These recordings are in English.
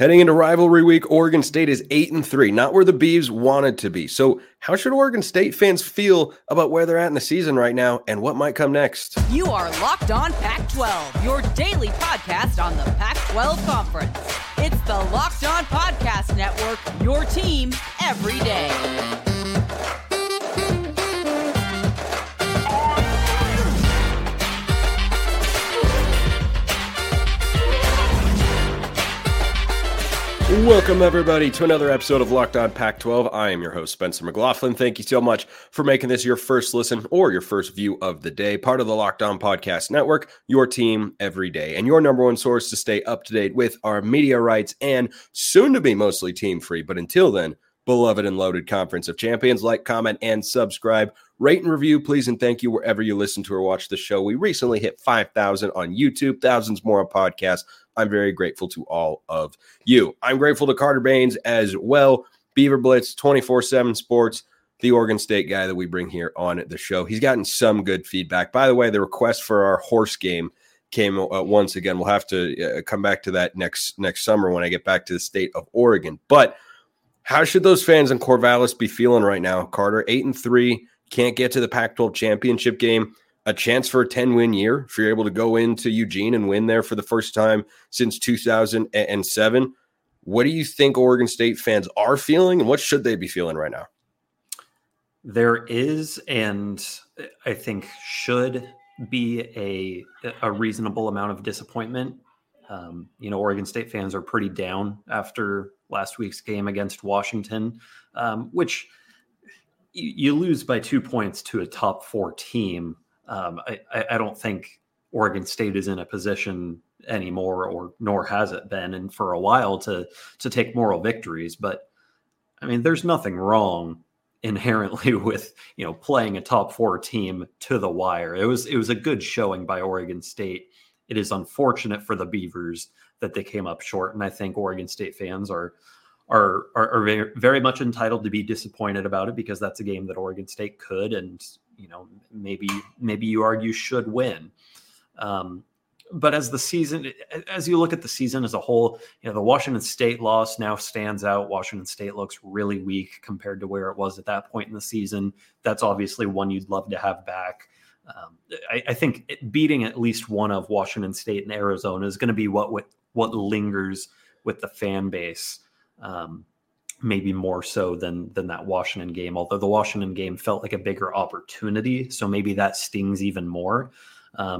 Heading into rivalry week, Oregon State is 8-3, not where the Beavs wanted to be. So how should Oregon State fans feel about where they're at in the season right now and what might come next? You are Locked On Pac-12, your daily podcast on the Pac-12 Conference. It's the Locked On Podcast Network, your team every day. Welcome, everybody, to another episode of Locked On Pac-12. I am your host, Spencer McLaughlin. Thank you so much for making this your first listen or your first view of the day. Part of the Locked On Podcast Network, your team every day, and your number one source to stay up to date with our media rights and soon to be mostly team-free. But until then, beloved and loaded Conference of Champions. Like, comment, and subscribe. Rate and review, please, and thank you wherever you listen to or watch the show. We recently hit 5,000 on YouTube, thousands more on podcasts. I'm very grateful to all of you. I'm grateful to Carter Bahns as well, Beaver Blitz, 247 Sports, the Oregon State guy that we bring here on the show. He's gotten some good feedback. By the way, the request for our horse game came once again. We'll have to come back to that next summer when I get back to the state of Oregon. But how should those fans in Corvallis be feeling right now, Carter? 8-3, can't get to the Pac-12 championship game. A chance for a 10-win year if you're able to go into Eugene and win there for the first time since 2007. What do you think Oregon State fans are feeling, and what should they be feeling right now? There is, and I think should be, a reasonable amount of disappointment. Oregon State fans are pretty down after last week's game against Washington, which you lose by 2 points to a top four team. I don't think Oregon State is in a position anymore, or nor has it been in for a while, to take moral victories. But I mean, there's nothing wrong inherently with, playing a top four team to the wire. It was a good showing by Oregon State. It is unfortunate for the Beavers that they came up short, and I think Oregon State fans are very, very much entitled to be disappointed about it, because that's a game that Oregon State could and maybe you argue should win. But as you look at the season as a whole, the Washington State loss now stands out. Washington State looks really weak compared to where it was at that point in the season. That's obviously one you'd love to have back. I think beating at least one of Washington State and Arizona is going to be what lingers with the fan base. Maybe more so than that Washington game, although the Washington game felt like a bigger opportunity. So maybe that stings even more. But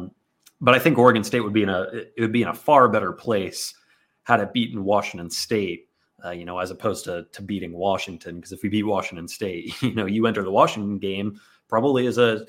I think Oregon State would be in a far better place had it beaten Washington State, as opposed to beating Washington. Because if we beat Washington State, you enter the Washington game probably as a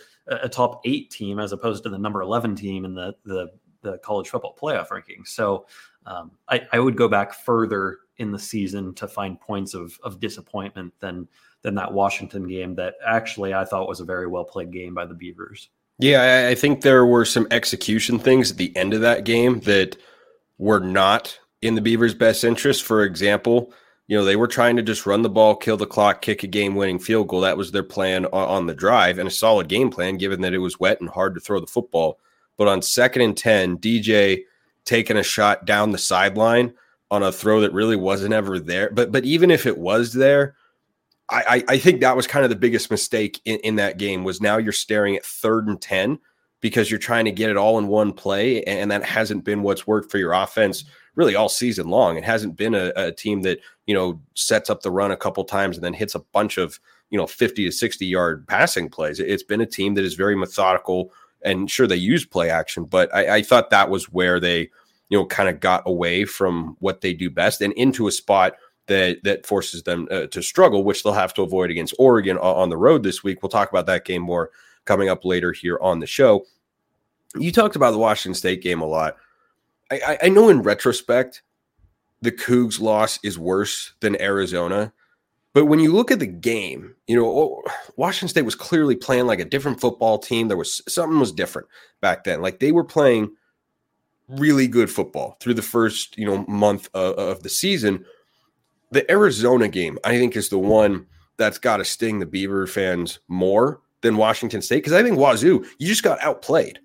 top 8 team as opposed to the number 11 team in the college football playoff rankings. So I would go back further in the season to find points of disappointment than that Washington game that actually I thought was a very well-played game by the Beavers. Yeah, I think there were some execution things at the end of that game that were not in the Beavers' best interest. For example, they were trying to just run the ball, kill the clock, kick a game-winning field goal. That was their plan on the drive, and a solid game plan given that it was wet and hard to throw the football. But on 2nd and 10, DJ taking a shot down the sideline on a throw that really wasn't ever there. But even if it was there, I think that was kind of the biggest mistake in that game, was now you're staring at 3rd and 10 because you're trying to get it all in one play, and that hasn't been what's worked for your offense really all season long. It hasn't been a team that, sets up the run a couple times and then hits a bunch of, 50 to 60-yard passing plays. It's been a team that is very methodical, and sure, they use play action, but I thought that was where they – kind of got away from what they do best and into a spot that forces them to struggle, which they'll have to avoid against Oregon on the road this week. We'll talk about that game more coming up later here on the show. You talked about the Washington State game a lot. I know in retrospect, the Cougs loss is worse than Arizona. But when you look at the game, Washington State was clearly playing like a different football team. There was something was different back then. Like, they were playing really good football through the first, month of the season. The Arizona game, I think, is the one that's got to sting the Beaver fans more than Washington State, because I think Wazoo, you just got outplayed.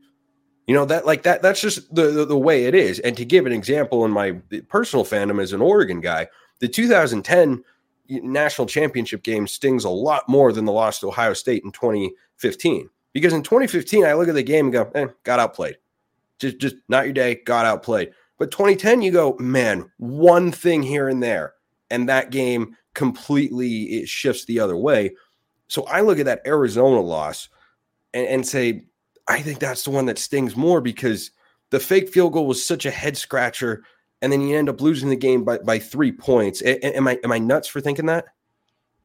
You know, that like that's just the way it is. And to give an example in my personal fandom as an Oregon guy, the 2010 national championship game stings a lot more than the loss to Ohio State in 2015. Because in 2015, I look at the game and go, got outplayed. Just not your day, got outplayed. But 2010, you go, man, one thing here and there. And that game completely it shifts the other way. So I look at that Arizona loss and say, I think that's the one that stings more because the fake field goal was such a head scratcher, and then you end up losing the game by 3 points. Am I nuts for thinking that?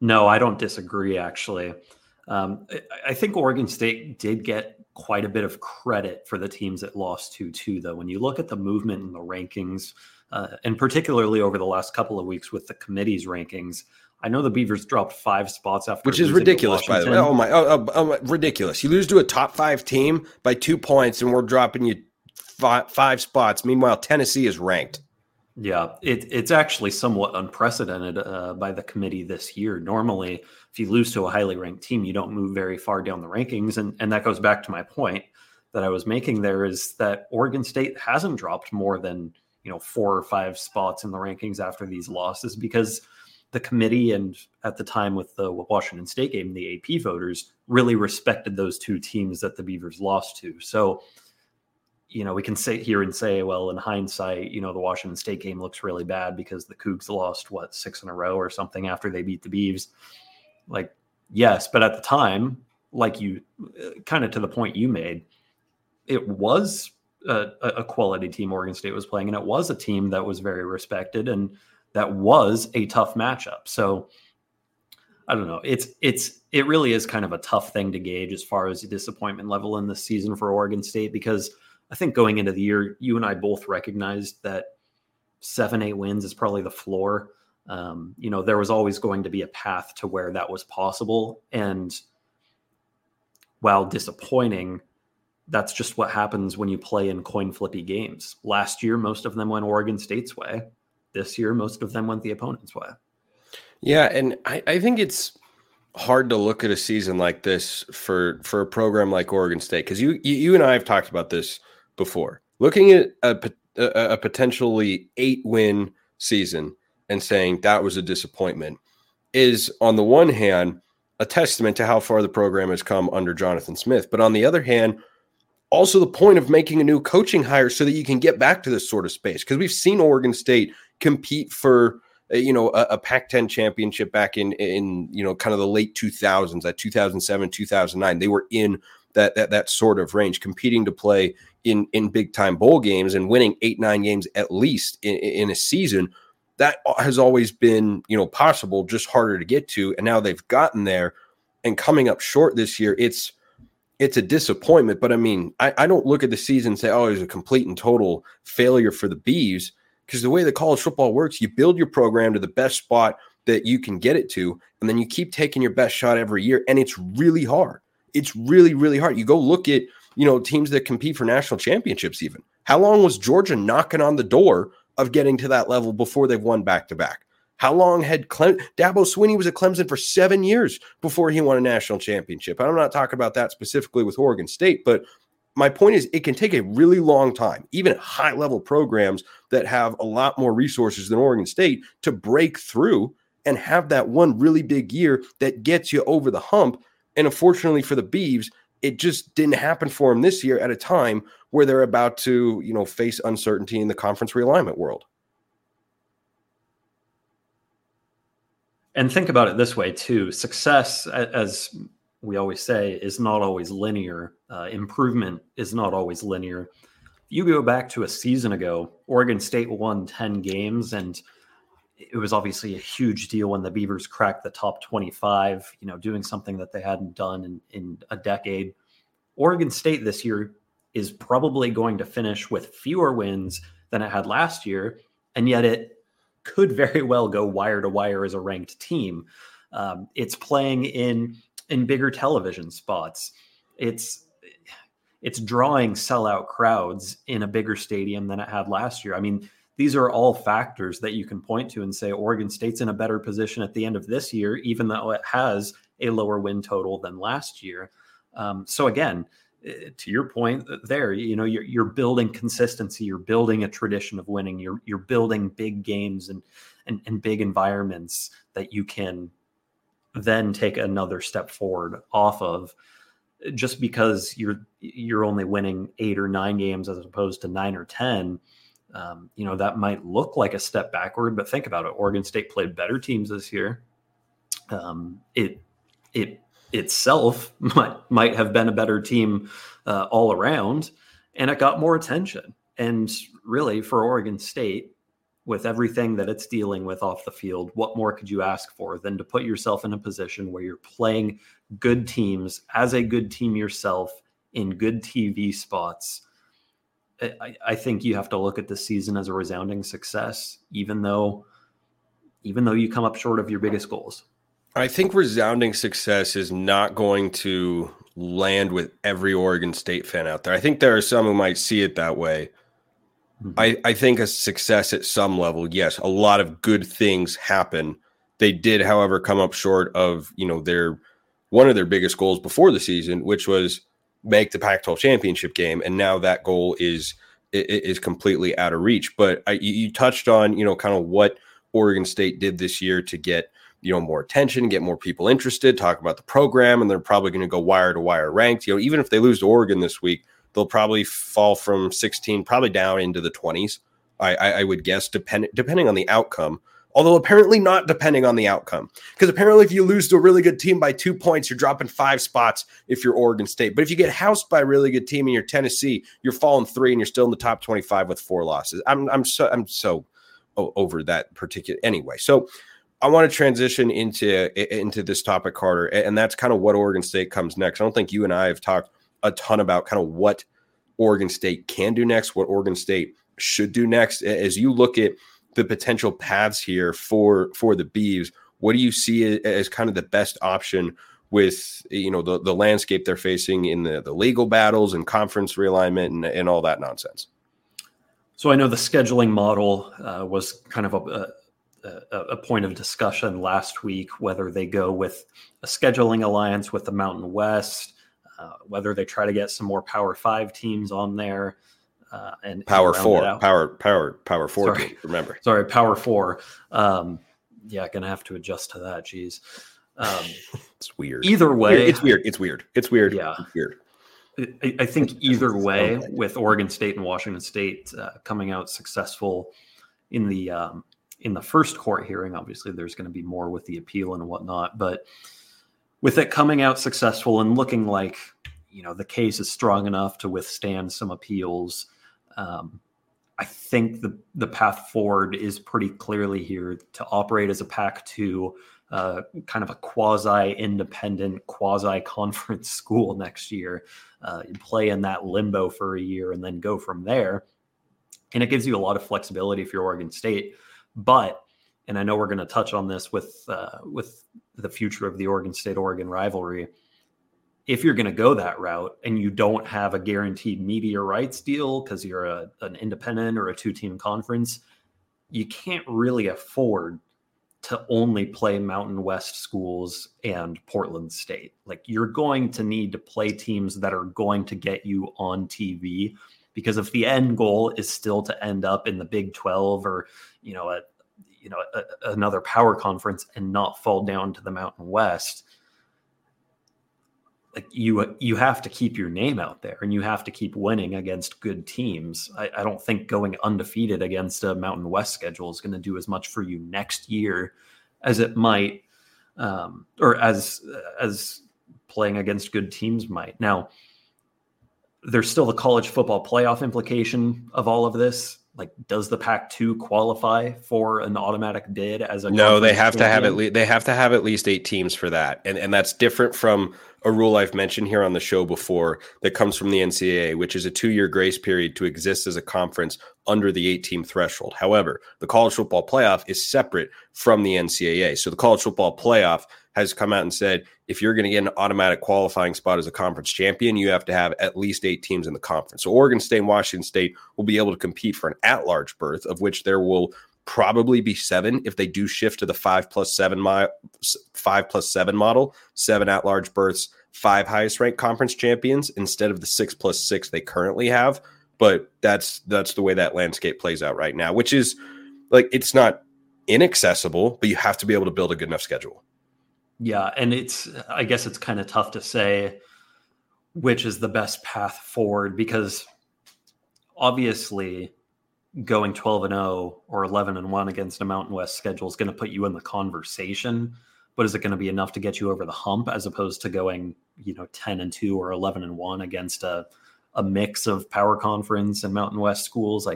No, I don't disagree, actually. I think Oregon State did get quite a bit of credit for the teams it lost to, too, though. When you look at the movement in the rankings, and particularly over the last couple of weeks with the committee's rankings, I know the Beavers dropped 5 spots after, which is ridiculous, by the way. Oh my, ridiculous! You lose to a top 5 team by 2 points, and we're dropping you 5 spots. Meanwhile, Tennessee is ranked. Yeah, it's actually somewhat unprecedented by the committee this year. Normally, if you lose to a highly ranked team, you don't move very far down the rankings, and that goes back to my point that I was making. There is that Oregon State hasn't dropped more than 4 or 5 spots in the rankings after these losses because the committee, and at the time with the Washington State game, the AP voters really respected those 2 teams that the Beavers lost to. So, we can sit here and say, well, in hindsight, the Washington State game looks really bad because the Cougs lost, 6 in a row or something after they beat the Beavs. Like, yes, but at the time, like you kind of to the point you made, it was a quality team Oregon State was playing, and it was a team that was very respected, and that was a tough matchup. So I don't know. It really is kind of a tough thing to gauge as far as the disappointment level in this season for Oregon State, because I think going into the year, you and I both recognized that 7-8 wins is probably the floor. There was always going to be a path to where that was possible. And while disappointing, that's just what happens when you play in coin flippy games. Last year, most of them went Oregon State's way. This year, most of them went the opponent's way. Yeah, and I think it's hard to look at a season like this for a program like Oregon State, because you and I have talked about this before. Looking at a potentially 8-win season and saying that was a disappointment is, on the one hand, a testament to how far the program has come under Jonathan Smith. But on the other hand, also the point of making a new coaching hire so that you can get back to this sort of space, because we've seen Oregon State compete for a Pac-10 championship back in kind of the late 2000s, that 2007, 2009. They were in that sort of range, competing to play in big time bowl games and winning 8-9 games at least in a season. That has always been possible, just harder to get to. And now they've gotten there, and coming up short this year, it's a disappointment. But I mean, I don't look at the season and say, oh, it was a complete and total failure for the Beavs. Because the way that college football works, you build your program to the best spot that you can get it to, and then you keep taking your best shot every year, and it's really hard. It's really, really hard. You go look at, teams that compete for national championships even. How long was Georgia knocking on the door of getting to that level before they've won back-to-back? How long had Dabo Swinney was at Clemson for 7 years before he won a national championship? I'm not talking about that specifically with Oregon State, but my point is, it can take a really long time, even at high-level programs that have a lot more resources than Oregon State, to break through and have that one really big year that gets you over the hump. And unfortunately for the Beavs, it just didn't happen for them this year at a time where they're about to, face uncertainty in the conference realignment world. And think about it this way, too. Success, as we always say, is not always linear. Improvement is not always linear. You go back to a season ago, Oregon State won 10 games, and it was obviously a huge deal when the Beavers cracked the top 25, doing something that they hadn't done in a decade. Oregon State this year is probably going to finish with fewer wins than it had last year, and yet it could very well go wire to wire as a ranked team. It's playing in bigger television spots. It's drawing sellout crowds in a bigger stadium than it had last year. I mean, these are all factors that you can point to and say Oregon State's in a better position at the end of this year, even though it has a lower win total than last year. So again, to your point there, you know, you're building consistency, you're building a tradition of winning, you're building big games and big environments that you can then take another step forward off of. Just because you're only winning 8 or 9 games as opposed to 9 or 10, you know, that might look like a step backward, but think about it. Oregon State played better teams this year. It itself might have been a better team all around, and it got more attention. And really, for Oregon State, with everything that it's dealing with off the field, what more could you ask for than to put yourself in a position where you're playing good teams as a good team yourself in good TV spots? I think you have to look at this season as a resounding success, even though you come up short of your biggest goals. I think resounding success is not going to land with every Oregon State fan out there. I think there are some who might see it that way. I think a success at some level, yes, a lot of good things happen. They did, however, come up short of, you know, one of their biggest goals before the season, which was make the Pac-12 championship game. And now that goal is completely out of reach. But you touched on, you know, kind of what Oregon State did this year to get, you know, more attention, get more people interested, talk about the program, and they're probably going to go wire to wire ranked. You know, even if they lose to Oregon this week, they'll probably fall from 16, probably down into the 20s, I would guess, depending on the outcome. Although apparently not depending on the outcome. Because apparently if you lose to a really good team by 2 points, you're dropping 5 spots if you're Oregon State. But if you get housed by a really good team and you're Tennessee, you're falling 3 and you're still in the top 25 with 4 losses. I'm so over that particular – anyway. So I want to transition into this topic, Carter, and that's kind of what Oregon State comes next. I don't think you and I have talked – a ton about kind of what Oregon State can do next, what Oregon State should do next. As you look at the potential paths here for the Beavs, what do you see as kind of the best option with, you know, the landscape they're facing in the legal battles and conference realignment and all that nonsense? So I know the scheduling model was kind of a point of discussion last week, whether they go with a scheduling alliance with the Mountain West, whether they try to get some more Power 5 teams on there, and Power 4 teams, remember. Sorry, Power 4. Yeah, gonna have to adjust to that. Jeez, it's weird. Either way, it's weird. Yeah, it's weird. I think either way, with Oregon State and Washington State coming out successful in the first court hearing, obviously there's going to be more with the appeal and whatnot, but with it coming out successful and looking like, you know, the case is strong enough to withstand some appeals, I think the path forward is pretty clearly here to operate as a Pac-2, kind of a quasi-independent, quasi-conference school next year, play in that limbo for a year and then go from there. And it gives you a lot of flexibility if you're Oregon State. But, and I know we're going to touch on this with the future of the Oregon State-Oregon rivalry, if you're going to go that route and you don't have a guaranteed media rights deal because you're an independent or a two-team conference, you can't really afford to only play Mountain West schools and Portland State. Like, you're going to need to play teams that are going to get you on TV, because if the end goal is still to end up in the Big 12 or, you know, another power conference and not fall down to the Mountain West, like you have to keep your name out there and you have to keep winning against good teams. I don't think going undefeated against a Mountain West schedule is going to do as much for you next year as it might, or as playing against good teams might. Now, there's still the college football playoff implication of all of this. Like, does the Pac-2 qualify for an automatic bid as a? No, they have to have at least 8 teams for that, and that's different from a rule I've mentioned here on the show before that comes from the NCAA, which is a 2-year grace period to exist as a conference under the 8-team threshold. However, the college football playoff is separate from the NCAA, so the college football playoff has come out and said, if you're going to get an automatic qualifying spot as a conference champion, you have to have at least 8 teams in the conference. So Oregon State and Washington State will be able to compete for an at-large berth, of which there will probably be 7 if they do shift to the 5 plus 7 model, 7 at-large berths, 5 highest-ranked conference champions instead of the 6 plus 6 they currently have. But that's the way that landscape plays out right now, which is like, it's not inaccessible, but you have to be able to build a good enough schedule. Yeah, and I guess it's kind of tough to say which is the best path forward, because obviously going 12-0 or 11-1 against a Mountain West schedule is going to put you in the conversation, but is it going to be enough to get you over the hump, as opposed to going, 10-2 or 11-1 against a mix of Power Conference and Mountain West schools?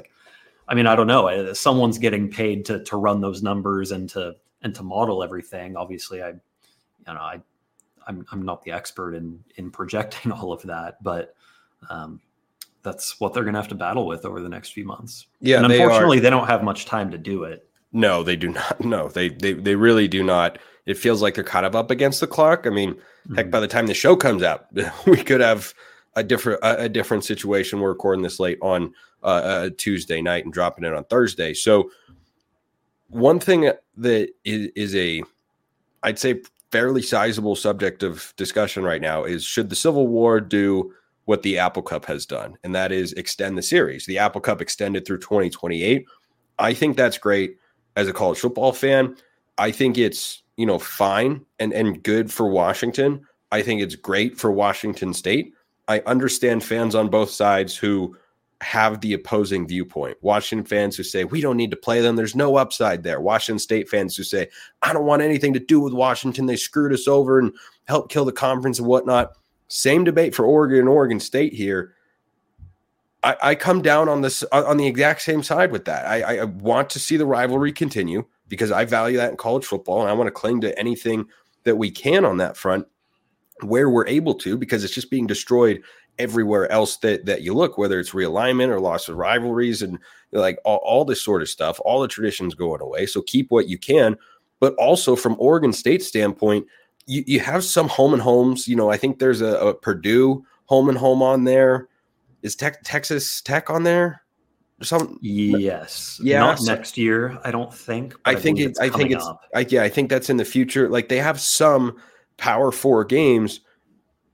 I don't know. Someone's getting paid to run those numbers and to model everything. Obviously, I'm not the expert in projecting all of that, but that's what they're going to have to battle with over the next few months. Yeah, and unfortunately, they don't have much time to do it. No, they do not. No, they really do not. It feels like they're kind of up against the clock. Heck, by the time the show comes out, we could have a different situation. We're recording this late on a Tuesday night and dropping it on Thursday. So one thing that is I'd say fairly sizable subject of discussion right now is, should the Civil War do what the Apple Cup has done, and that is extend the series. The Apple Cup extended through 2028. I think that's great as a college football fan. I think it's, fine and good for Washington. I think it's great for Washington State. I understand fans on both sides who have the opposing viewpoint. Washington fans who say, we don't need to play them. There's no upside there. Washington State fans who say, I don't want anything to do with Washington. They screwed us over and helped kill the conference and whatnot. Same debate for Oregon and Oregon State here. I come down on this on the exact same side with that. I want to see the rivalry continue because I value that in college football, and I want to cling to anything that we can on that front where we're able to, because it's just being destroyed everywhere else that you look, whether it's realignment or loss of rivalries and like all this sort of stuff, all the traditions going away. So keep what you can. But also from Oregon State's standpoint, you have some home and homes. I think there's a Purdue home and home on there. Is Texas Tech on there? Some, yes. Yeah. Not next year, I don't think. I think that's in the future. Like, they have some Power 4 games,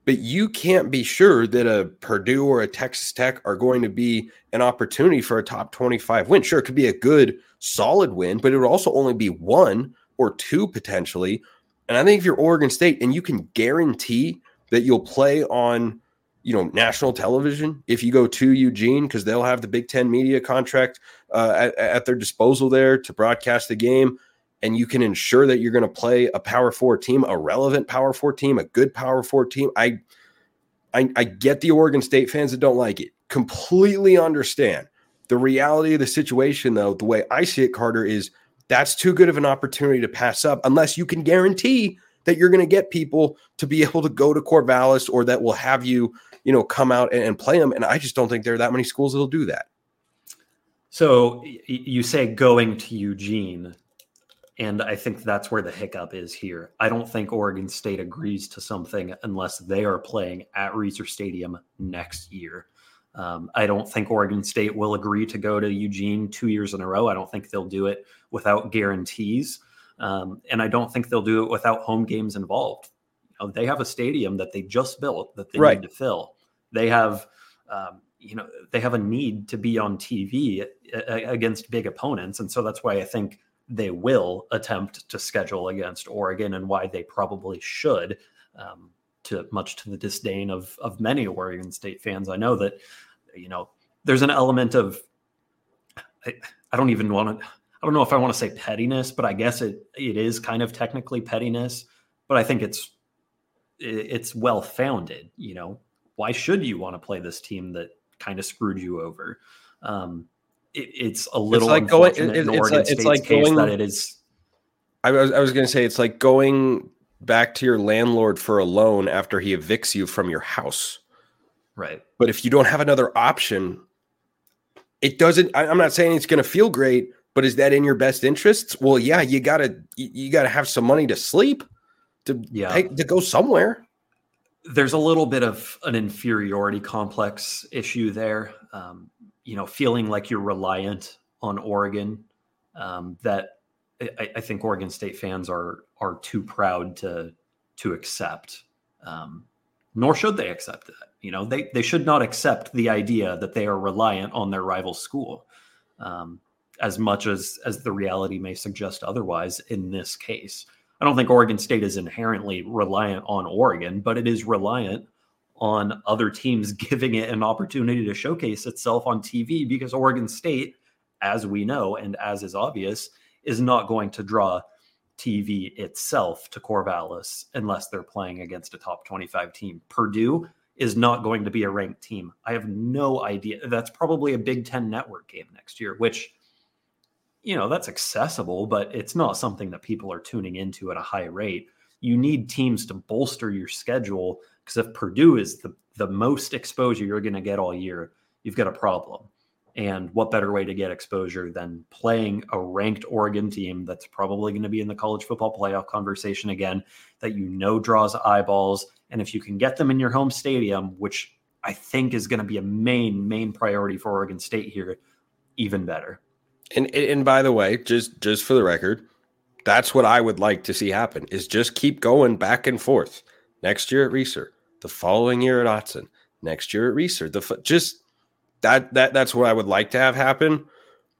but you can't be sure that a Purdue or a Texas Tech are going to be an opportunity for a top 25 win. Sure, it could be a good, solid win, but it would also only be one or two potentially. And I think if you're Oregon State and you can guarantee that you'll play on, national television if you go to Eugene, because they'll have the Big Ten media contract at their disposal there to broadcast the game, and you can ensure that you're going to play a Power 4 team, a relevant Power 4 team, a good Power 4 team. I get the Oregon State fans that don't like it. Completely understand. The reality of the situation, though, the way I see it, Carter, is that's too good of an opportunity to pass up unless you can guarantee that you're going to get people to be able to go to Corvallis or that will have you, come out and play them. And I just don't think there are that many schools that'll do that. So you say going to Eugene, and I think that's where the hiccup is here. I don't think Oregon State agrees to something unless they are playing at Reser Stadium next year. I don't think Oregon State will agree to go to Eugene 2 years in a row. I don't think they'll do it without guarantees. And I don't think they'll do it without home games involved. They have a stadium that they just built that they need to fill. They have, they have a need to be on TV against big opponents. And so that's why I think they will attempt to schedule against Oregon, and why they probably should, to the disdain of many Oregon State fans. I know that, there's an element of, I don't know if I want to say pettiness, but I guess it is kind of technically pettiness, but I think it's well-founded. Why should you want to play this team that kind of screwed you over? It's a little unfortunate in Oregon State's case that it is. I was going to say, it's like going back to your landlord for a loan after he evicts you from your house. Right. But if you don't have another option, it doesn't, I'm not saying it's going to feel great, but is that in your best interests? Well, yeah, you gotta have some money to sleep, to go somewhere. There's a little bit of an inferiority complex issue there. Feeling like you're reliant on Oregon that I think Oregon State fans are too proud to accept. Nor should they accept that. You know, they should not accept the idea that they are reliant on their rival school, as much as the reality may suggest otherwise in this case. I don't think Oregon State is inherently reliant on Oregon, but it is reliant on other teams giving it an opportunity to showcase itself on TV, because Oregon State, as we know and as is obvious, is not going to draw TV itself to Corvallis unless they're playing against a top 25 team. Purdue is not going to be a ranked team. I have no idea. That's probably a Big Ten Network game next year, which, you know, that's accessible, but it's not something that people are tuning into at a high rate. You need teams to bolster your schedule, because if Purdue is the most exposure you're going to get all year, you've got a problem. And what better way to get exposure than playing a ranked Oregon team that's probably going to be in the college football playoff conversation again, that you know draws eyeballs. And if you can get them in your home stadium, which I think is going to be a main priority for Oregon State here, even better. And by the way, just for the record, that's what I would like to see happen, is just keep going back and forth. Next year at Reser, the following year at Autzen, next year at Reser, That's what I would like to have happen.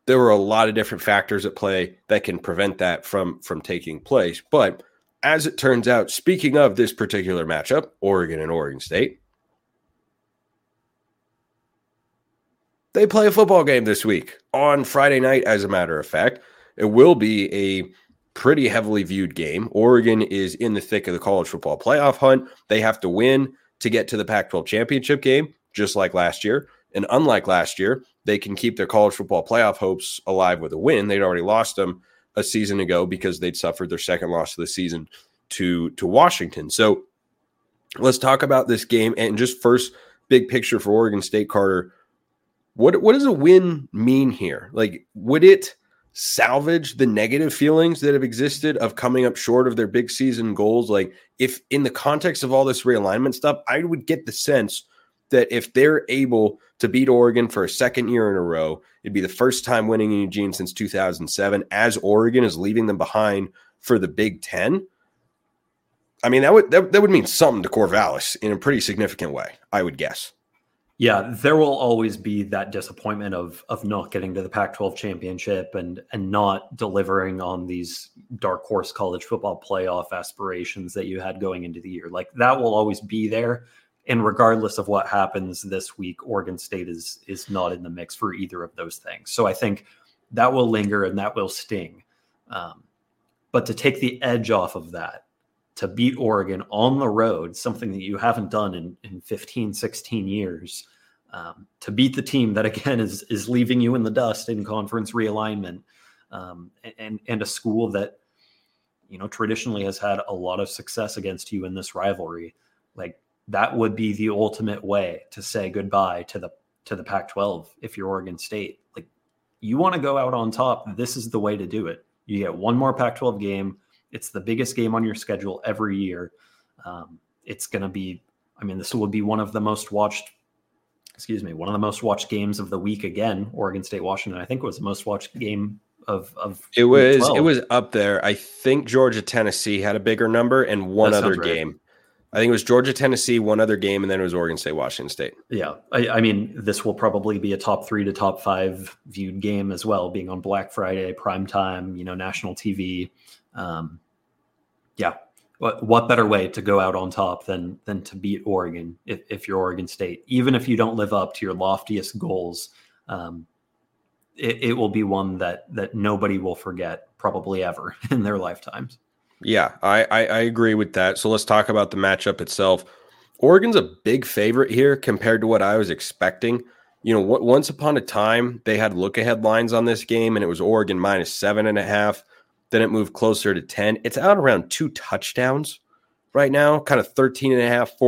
There were a lot of different factors at play that can prevent that from taking place. But as it turns out, speaking of this particular matchup, Oregon and Oregon State, they play a football game this week on Friday night, as a matter of fact. It will be a pretty heavily viewed game. Oregon is in the thick of the college football playoff hunt. They have to win to get to the Pac-12 championship game, just like last year. And unlike last year, they can keep their college football playoff hopes alive with a win. They'd already lost them a season ago because they'd suffered their second loss of the season to Washington. So let's talk about this game. And just first, big picture for Oregon State, Carter, what does a win mean here? Like, would it salvage the negative feelings that have existed of coming up short of their big season goals? Like, if in the context of all this realignment stuff, I would get the sense that if they're able to beat Oregon for a second year in a row, it'd be the first time winning in Eugene since 2007, as Oregon is leaving them behind for the Big Ten. I mean, that would mean something to Corvallis in a pretty significant way, I would guess. Yeah, there will always be that disappointment of not getting to the Pac-12 championship and not delivering on these dark horse college football playoff aspirations that you had going into the year. Like, that will always be there. And regardless of what happens this week, Oregon State is not in the mix for either of those things. So I think that will linger and that will sting. But to take the edge off of that, to beat Oregon on the road, something that you haven't done in 15, 16 years, to beat the team that, again, is leaving you in the dust in conference realignment, and a school that, you know, traditionally has had a lot of success against you in this rivalry, like, that would be the ultimate way to say goodbye to the Pac-12 if you're Oregon State. Like, you want to go out on top, this is the way to do it. You get one more Pac-12 game. It's the biggest game on your schedule every year. It's going to be, I mean, this will be one of the most watched games of the week again. Oregon State, Washington, I think it was the most watched game of it was Week 12. It was up there. I think Georgia, Tennessee had a bigger number and one other game. Right. I think it was Georgia, Tennessee, one other game, and then it was Oregon State, Washington State. Yeah, I mean, this will probably be a top 3 to top 5 viewed game as well, being on Black Friday, primetime, you know, national TV. Yeah, what better way to go out on top than to beat Oregon if you're Oregon State? Even if you don't live up to your loftiest goals, it will be one that nobody will forget probably ever in their lifetimes. Yeah, I agree with that. So let's talk about the matchup itself. Oregon's a big favorite here compared to what I was expecting. You know, once upon a time, they had look-ahead lines on this game, and it was Oregon minus 7.5. Then it moved closer to 10. It's out around 2 touchdowns right now, kind of 13.5,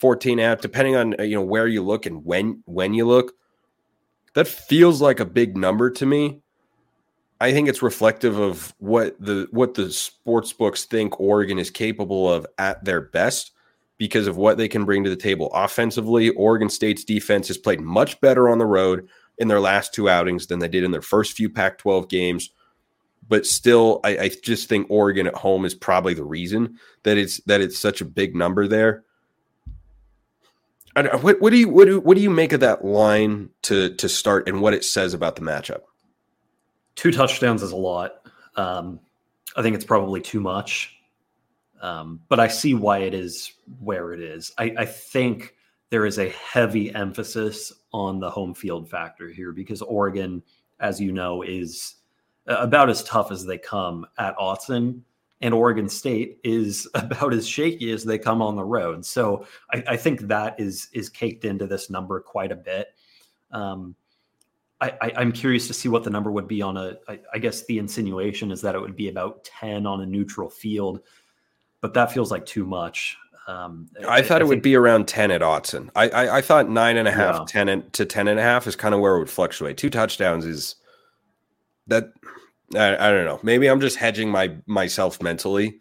14.5, depending on, you know, where you look and when you look. That feels like a big number to me. I think it's reflective of what the sports books think Oregon is capable of at their best because of what they can bring to the table offensively. Oregon State's defense has played much better on the road in their last two outings than they did in their first few Pac-12 games. But still, I just think Oregon at home is probably the reason that it's such a big number there. I don't, what do you make of that line to start and what it says about the matchup? 2 touchdowns is a lot. I think it's probably too much. But I see why it is where it is. I think there is a heavy emphasis on the home field factor here because Oregon, as you know, is about as tough as they come at Autzen, and Oregon State is about as shaky as they come on the road. So I think that is caked into this number quite a bit. I'm curious to see what the number would be on a, I guess the insinuation is that it would be about 10 on a neutral field. But that feels like too much. I thought it would be around 10 at Autzen. I thought 9.5, yeah. 10 to 10.5 is kind of where it would fluctuate. 2 touchdowns is that. I don't know. Maybe I'm just hedging myself mentally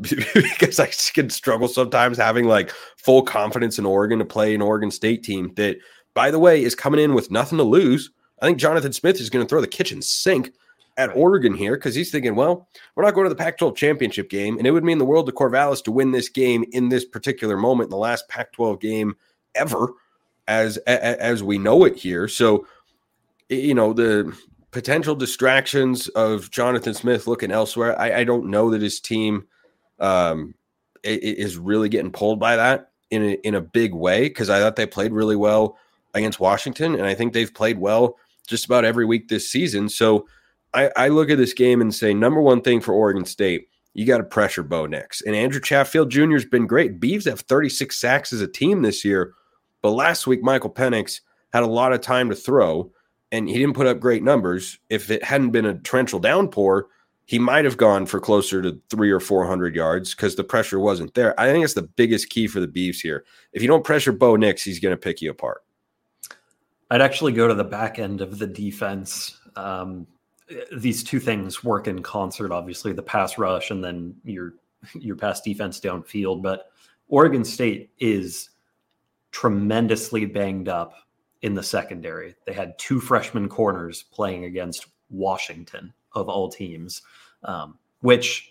because I can struggle sometimes having like full confidence in Oregon to play an Oregon State team that, by the way, is coming in with nothing to lose. I think Jonathan Smith is going to throw the kitchen sink at Oregon here because he's thinking, well, we're not going to the Pac-12 championship game, and it would mean the world to Corvallis to win this game in this particular moment, in the last Pac-12 game ever, as we know it here. So, you know, the potential distractions of Jonathan Smith looking elsewhere, I don't know that his team is really getting pulled by that in a big way because I thought they played really well against Washington, and I think they've played well just about every week this season. So I look at this game and say, number one thing for Oregon State, you got to pressure Bo Nix. And Andrew Chatfield Jr. has been great. Beavs have 36 sacks as a team this year. But last week, Michael Penix had a lot of time to throw, and he didn't put up great numbers. If it hadn't been a torrential downpour, he might have gone for closer to 300 or 400 yards because the pressure wasn't there. I think it's the biggest key for the Beavs here. If you don't pressure Bo Nix, he's going to pick you apart. I'd actually go to the back end of the defense. These two things work in concert, obviously the pass rush and then your pass defense downfield, but Oregon State is tremendously banged up in the secondary. They had 2 freshman corners playing against Washington of all teams, which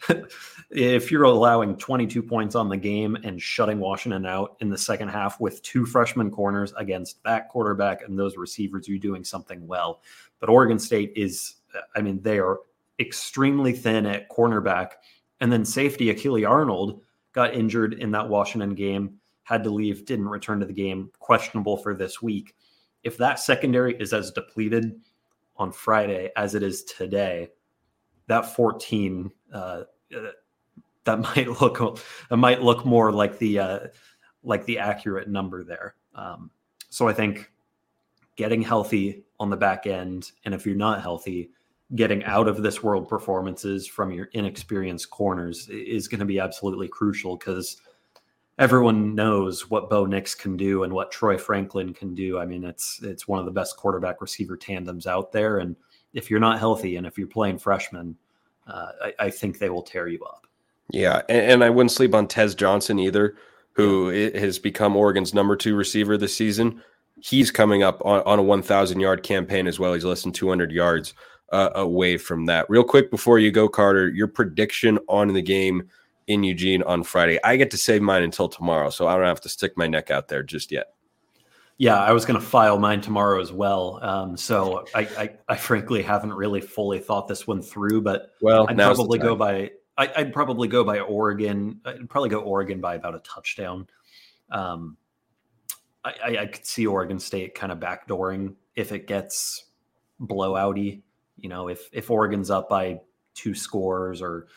if you're allowing 22 points on the game and shutting Washington out in the second half with 2 freshman corners against that quarterback and those receivers, you're doing something well. But Oregon State is, I mean, they are extremely thin at cornerback. And then safety, Achille Arnold, got injured in that Washington game, had to leave, didn't return to the game, questionable for this week. If that secondary is as depleted on Friday as it is today, that 14, that might look more like the accurate number there. So I think getting healthy on the back end, and if you're not healthy, getting out of this world performances from your inexperienced corners is going to be absolutely crucial because everyone knows what Bo Nix can do and what Troy Franklin can do. I mean, it's one of the best quarterback receiver tandems out there. And if you're not healthy and if you're playing freshmen, I think they will tear you up. Yeah. And I wouldn't sleep on Tez Johnson either, who has become Oregon's number 2 receiver this season. He's coming up on a 1,000 yard campaign as well. He's less than 200 yards away from that. Real quick before you go, Carter, your prediction on the game in Eugene on Friday. I get to save mine until tomorrow, so I don't have to stick my neck out there just yet. Yeah, I was going to file mine tomorrow as well. So I frankly haven't really fully thought this one through, but well, I'd probably go by Oregon. I'd probably go Oregon by about a touchdown. I could see Oregon State kind of backdooring if it gets blowouty. You know, if Oregon's up by 2 scores or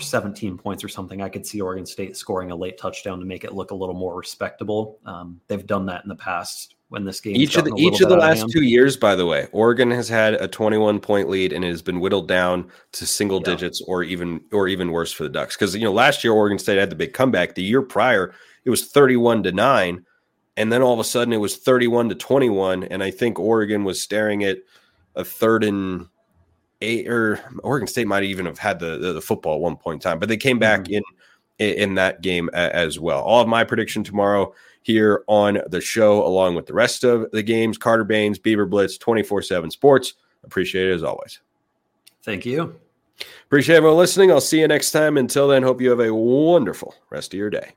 17 points or something, I could see Oregon State scoring a late touchdown to make it look a little more respectable. They've done that in the past when this game. Each of the last 2 years, by the way, Oregon has had a 21-point lead and it has been whittled down to single digits or even worse for the Ducks. Because, you know, last year Oregon State had the big comeback. The year prior, it was 31-9. And then all of a sudden it was 31-21. And I think Oregon was staring at a 3rd and 8, or Oregon State might even have had the football at one point in time, but they came back in in that game as well. All of my prediction tomorrow here on the show, along with the rest of the games. Carter Bahns, Beaver Blitz, 247 Sports. Appreciate it as always. Thank you. Appreciate everyone listening. I'll see you next time. Until then, hope you have a wonderful rest of your day.